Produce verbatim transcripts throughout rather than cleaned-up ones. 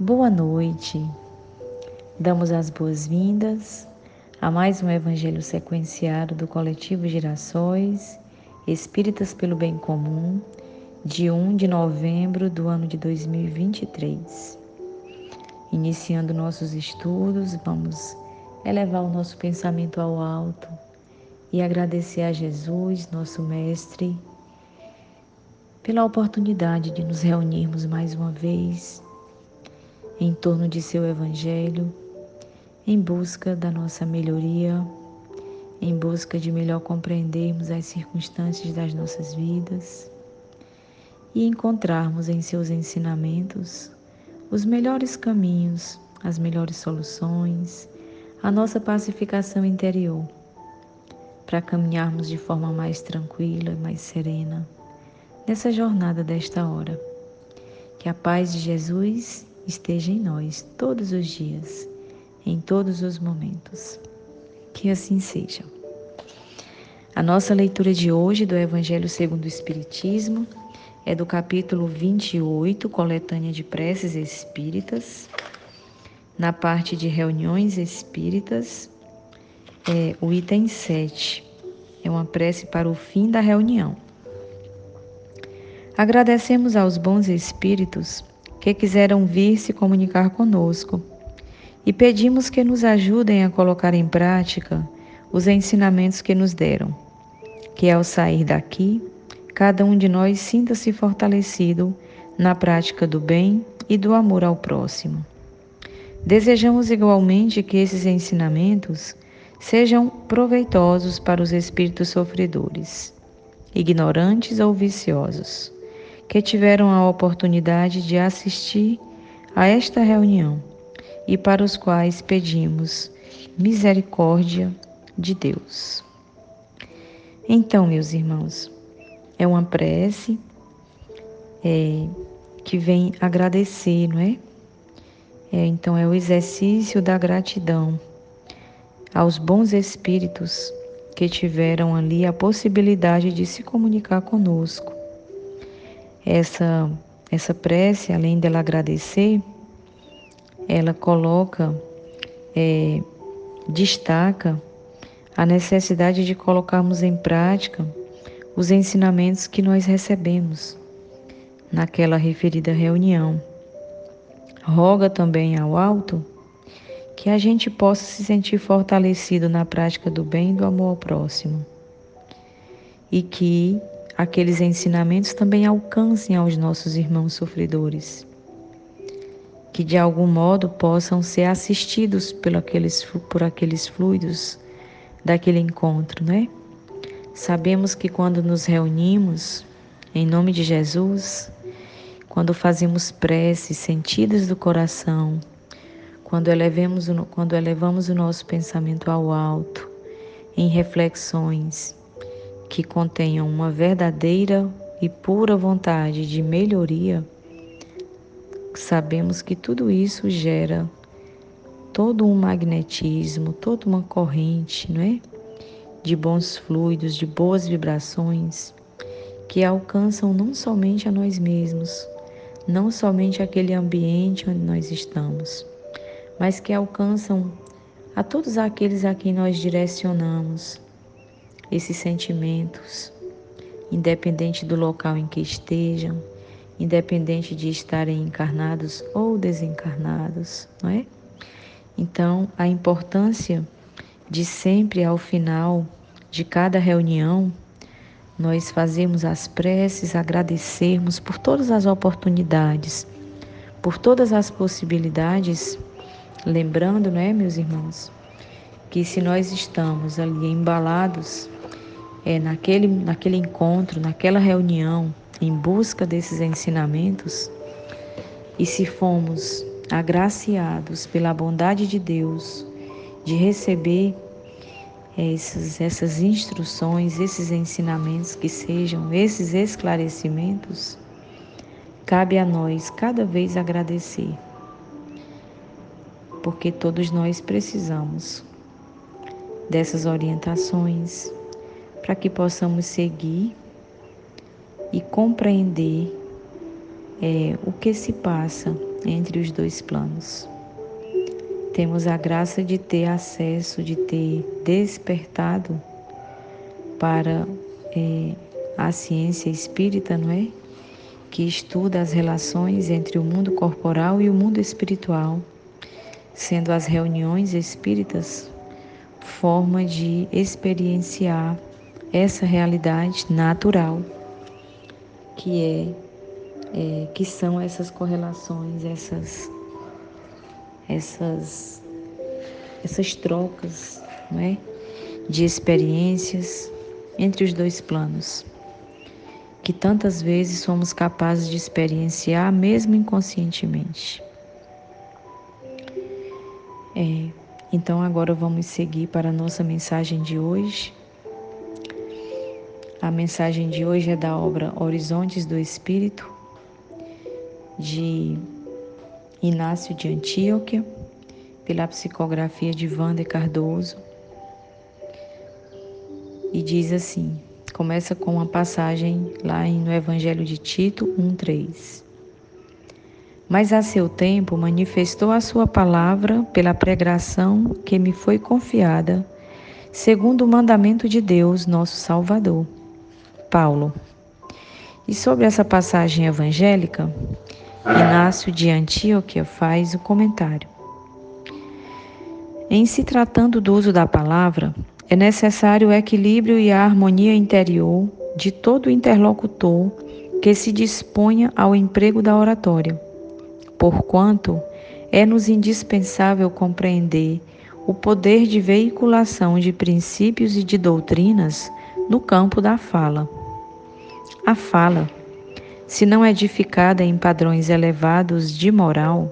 Boa noite, damos as boas-vindas a mais um Evangelho sequenciado do Coletivo Girassóis Espíritas pelo Bem Comum, de primeiro de novembro do ano de dois mil e vinte e três. Iniciando nossos estudos, vamos elevar o nosso pensamento ao alto e agradecer a Jesus, nosso Mestre, pela oportunidade de nos reunirmos mais uma vez em torno de seu Evangelho, em busca da nossa melhoria, em busca de melhor compreendermos as circunstâncias das nossas vidas e encontrarmos em seus ensinamentos os melhores caminhos, as melhores soluções, a nossa pacificação interior, para caminharmos de forma mais tranquila e mais serena nessa jornada desta hora. Que a paz de Jesus esteja em nós todos os dias, em todos os momentos. Que assim seja. A nossa leitura de hoje do Evangelho segundo o Espiritismo é do capítulo vinte e oito, Coletânea de Preces Espíritas, na parte de Reuniões Espíritas, é, o item sete, é uma prece para o fim da reunião. Agradecemos aos bons espíritos que quiseram vir se comunicar conosco e pedimos que nos ajudem a colocar em prática os ensinamentos que nos deram, que ao sair daqui, cada um de nós sinta-se fortalecido na prática do bem e do amor ao próximo. Desejamos igualmente que esses ensinamentos sejam proveitosos para os espíritos sofredores, ignorantes ou viciosos, que tiveram a oportunidade de assistir a esta reunião e para os quais pedimos misericórdia de Deus. Então, meus irmãos, é uma prece é, que vem agradecer, não é? é? Então, é o exercício da gratidão aos bons espíritos que tiveram ali a possibilidade de se comunicar conosco. Essa, essa prece, além dela agradecer, ela coloca, é, destaca a necessidade de colocarmos em prática os ensinamentos que nós recebemos naquela referida reunião. Roga também ao alto que a gente possa se sentir fortalecido na prática do bem e do amor ao próximo e que aqueles ensinamentos também alcancem aos nossos irmãos sofredores, que de algum modo possam ser assistidos por aqueles, por aqueles fluidos daquele encontro, né? Sabemos que quando nos reunimos, em nome de Jesus, quando fazemos preces sentidas do coração, quando elevemos, quando elevamos o nosso pensamento ao alto, em reflexões que contenham uma verdadeira e pura vontade de melhoria, sabemos que tudo isso gera todo um magnetismo, toda uma corrente, não é? De bons fluidos, de boas vibrações, que alcançam não somente a nós mesmos, não somente aquele ambiente onde nós estamos, mas que alcançam a todos aqueles a quem nós direcionamos esses sentimentos, independente do local em que estejam, independente de estarem encarnados ou desencarnados, não é? Então, a importância de sempre, ao final de cada reunião, nós fazermos as preces, agradecermos por todas as oportunidades, por todas as possibilidades, lembrando, não é, meus irmãos, que se nós estamos ali embalados É, naquele, naquele encontro, naquela reunião, em busca desses ensinamentos, e se fomos agraciados pela bondade de Deus de receber esses, essas instruções, esses ensinamentos, que sejam esses esclarecimentos, cabe a nós cada vez agradecer, porque todos nós precisamos dessas orientações, para que possamos seguir e compreender é, o que se passa entre os dois planos. Temos a graça de ter acesso, de ter despertado para eh, a ciência espírita, não é? Que estuda as relações entre o mundo corporal e o mundo espiritual, sendo as reuniões espíritas forma de experienciar essa realidade natural que é, é que são essas correlações, essas essas essas trocas, não é? De experiências entre os dois planos, que tantas vezes somos capazes de experienciar mesmo inconscientemente. É, então agora vamos seguir para a nossa mensagem de hoje. A mensagem de hoje é da obra Horizontes do Espírito, de Inácio de Antioquia, pela psicografia de Wander Cardoso. E diz assim, começa com uma passagem lá no Evangelho de Tito um, três. Mas a seu tempo manifestou a sua palavra pela pregação que me foi confiada, segundo o mandamento de Deus, nosso Salvador, Paulo. E sobre essa passagem evangélica, Inácio de Antioquia faz o comentário. Em se tratando do uso da palavra, é necessário o equilíbrio e a harmonia interior de todo interlocutor que se disponha ao emprego da oratória. Porquanto, é-nos indispensável compreender o poder de veiculação de princípios e de doutrinas no campo da fala. A fala, se não edificada em padrões elevados de moral,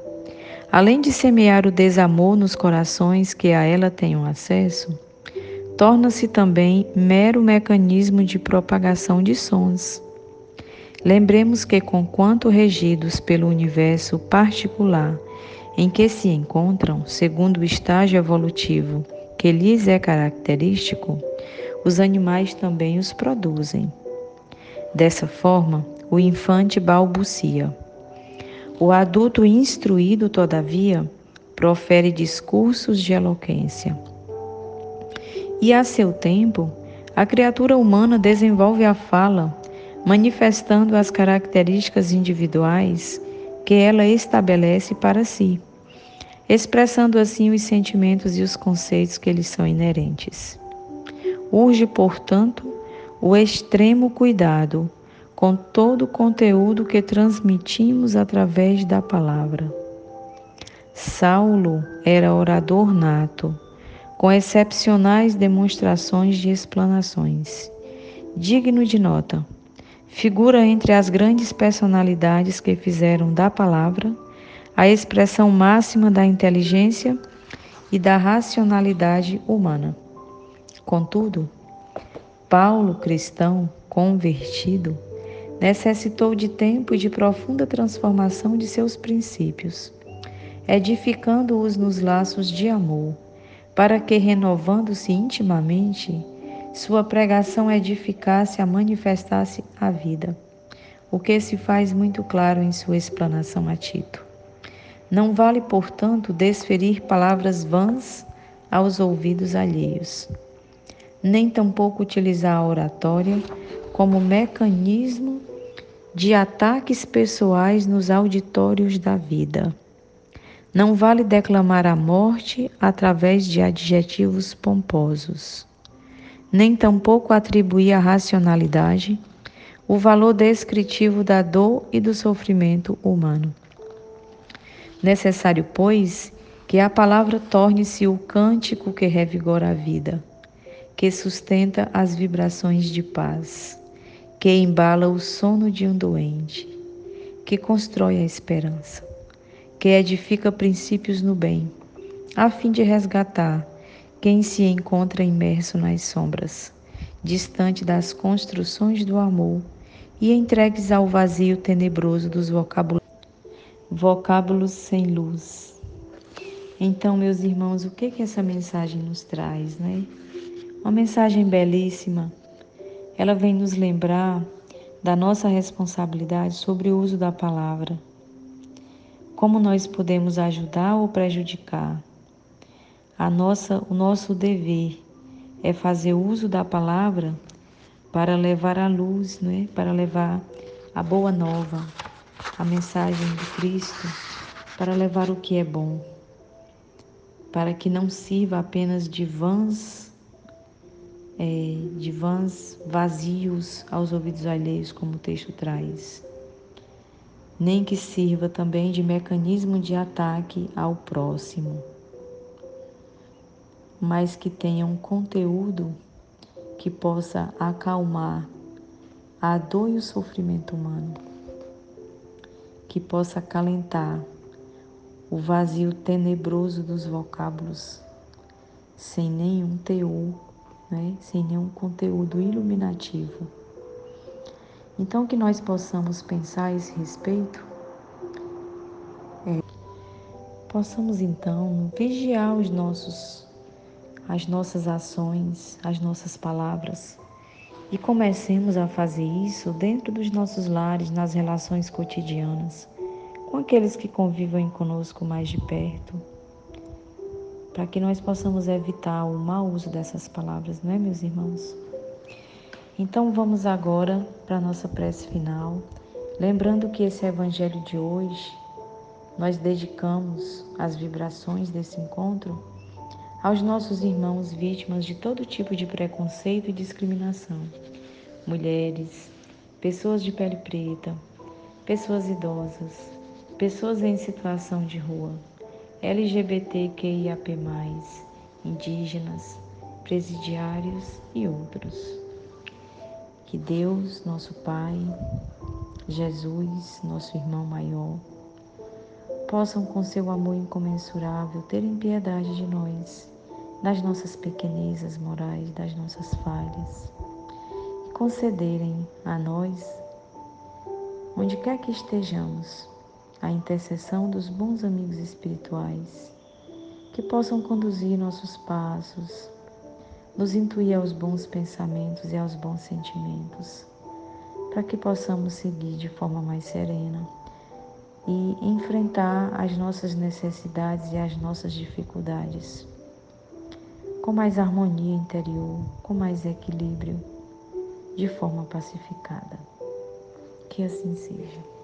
além de semear o desamor nos corações que a ela tenham acesso, torna-se também mero mecanismo de propagação de sons. Lembremos que, conquanto regidos pelo universo particular em que se encontram, segundo o estágio evolutivo que lhes é característico, os animais também os produzem. Dessa forma, o infante balbucia. O adulto instruído, todavia, profere discursos de eloquência. E, a seu tempo, a criatura humana desenvolve a fala, manifestando as características individuais que ela estabelece para si, expressando assim os sentimentos e os conceitos que lhes são inerentes. Urge, portanto, o extremo cuidado com todo o conteúdo que transmitimos através da palavra. Saulo era orador nato, com excepcionais demonstrações de explanações. Digno de nota, figura entre as grandes personalidades que fizeram da palavra a expressão máxima da inteligência e da racionalidade humana. Contudo, Paulo, cristão convertido, necessitou de tempo e de profunda transformação de seus princípios, edificando-os nos laços de amor, para que, renovando-se intimamente, sua pregação edificasse, a manifestasse a vida, o que se faz muito claro em sua explanação a Tito. Não vale, portanto, desferir palavras vãs aos ouvidos alheios, nem tampouco utilizar a oratória como mecanismo de ataques pessoais nos auditórios da vida. Não vale declamar a morte através de adjetivos pomposos, nem tampouco atribuir à racionalidade o valor descritivo da dor e do sofrimento humano. Necessário, pois, que a palavra torne-se o cântico que revigora a vida, que sustenta as vibrações de paz, que embala o sono de um doente, que constrói a esperança, que edifica princípios no bem, a fim de resgatar quem se encontra imerso nas sombras, distante das construções do amor e entregues ao vazio tenebroso dos vocábulos, vocábulos sem luz. Então, meus irmãos, o que que essa mensagem nos traz, né? Uma mensagem belíssima. Ela vem nos lembrar da nossa responsabilidade sobre o uso da palavra. como nós podemos ajudar ou prejudicar. A nossa, o nosso dever é fazer uso da palavra para levar a luz, né? Para levar a boa nova, a mensagem de Cristo, para levar o que é bom, para que não sirva apenas de vãs, é, de vãs vazios aos ouvidos alheios, como o texto traz, nem que sirva também de mecanismo de ataque ao próximo, mas que tenha um conteúdo que possa acalmar a dor e o sofrimento humano, que possa acalentar o vazio tenebroso dos vocábulos, sem nenhum teor, né? Sem nenhum conteúdo iluminativo. Então, que nós possamos pensar a esse respeito, é, possamos então vigiar os nossos as nossas ações, as nossas palavras, e comecemos a fazer isso dentro dos nossos lares, nas relações cotidianas, com aqueles que convivem conosco mais de perto, para que nós possamos evitar o mau uso dessas palavras, não é, meus irmãos? Então vamos agora para a nossa prece final, lembrando que esse evangelho de hoje nós dedicamos às vibrações desse encontro aos nossos irmãos vítimas de todo tipo de preconceito e discriminação, mulheres, pessoas de pele preta, pessoas idosas, pessoas em situação de rua, L G B T Q I A P mais, indígenas, presidiários e outros. Que Deus, nosso Pai, Jesus, nosso irmão maior, possam com seu amor incomensurável terem piedade de nós, das nossas pequenezas morais, das nossas falhas, e concederem a nós, onde quer que estejamos, a intercessão dos bons amigos espirituais, que possam conduzir nossos passos, nos intuir aos bons pensamentos e aos bons sentimentos, para que possamos seguir de forma mais serena e enfrentar as nossas necessidades e as nossas dificuldades com mais harmonia interior, com mais equilíbrio, de forma pacificada. Que assim seja.